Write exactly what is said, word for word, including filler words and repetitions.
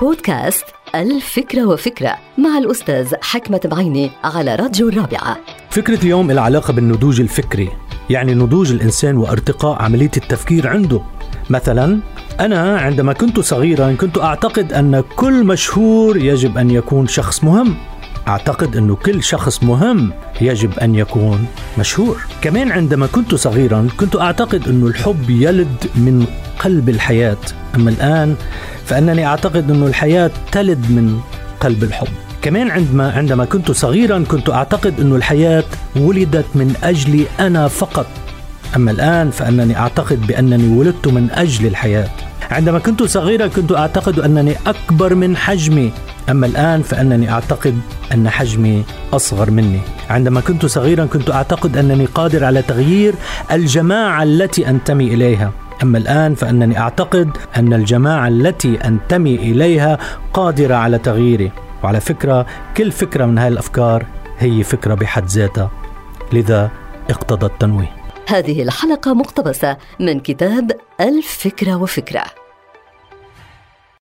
بودكاست ألف فكرة وفكرة مع الأستاذ حكمة بعيني على راديو الرابعة. فكرة اليوم العلاقة بالنضوج الفكري، يعني نضوج الإنسان وارتقاء عملية التفكير عنده. مثلا أنا عندما كنت صغيرا كنت أعتقد أن كل مشهور يجب أن يكون شخص مهم، أعتقد أنه كل شخص مهم يجب أن يكون مشهور. كمان عندما كنت صغيرا كنت أعتقد أنه الحب يلد من قلب الحياة، أما الآن فأنني أعتقد أنه الحياة تلد من قلب الحب. كمان عندما عندما كنت صغيرا كنت أعتقد أنه الحياة ولدت من أجلي أنا فقط، أما الآن فأنني أعتقد بأنني ولدت من أجل الحياة. عندما كنت صغيرا كنت أعتقد أنني أكبر من حجمي، أما الآن فأنني أعتقد أن حجمي أصغر مني. عندما كنت صغيرا كنت أعتقد أنني قادر على تغيير الجماعة التي أنتمي إليها، أما الآن فأنني أعتقد أن الجماعة التي أنتمي إليها قادرة على تغييري. وعلى فكرة كل فكرة من هذه الأفكار هي فكرة بحد ذاتها، لذا اقتضى التنويه. هذه الحلقة مقتبسة من كتاب ألف فكرة وفكرة.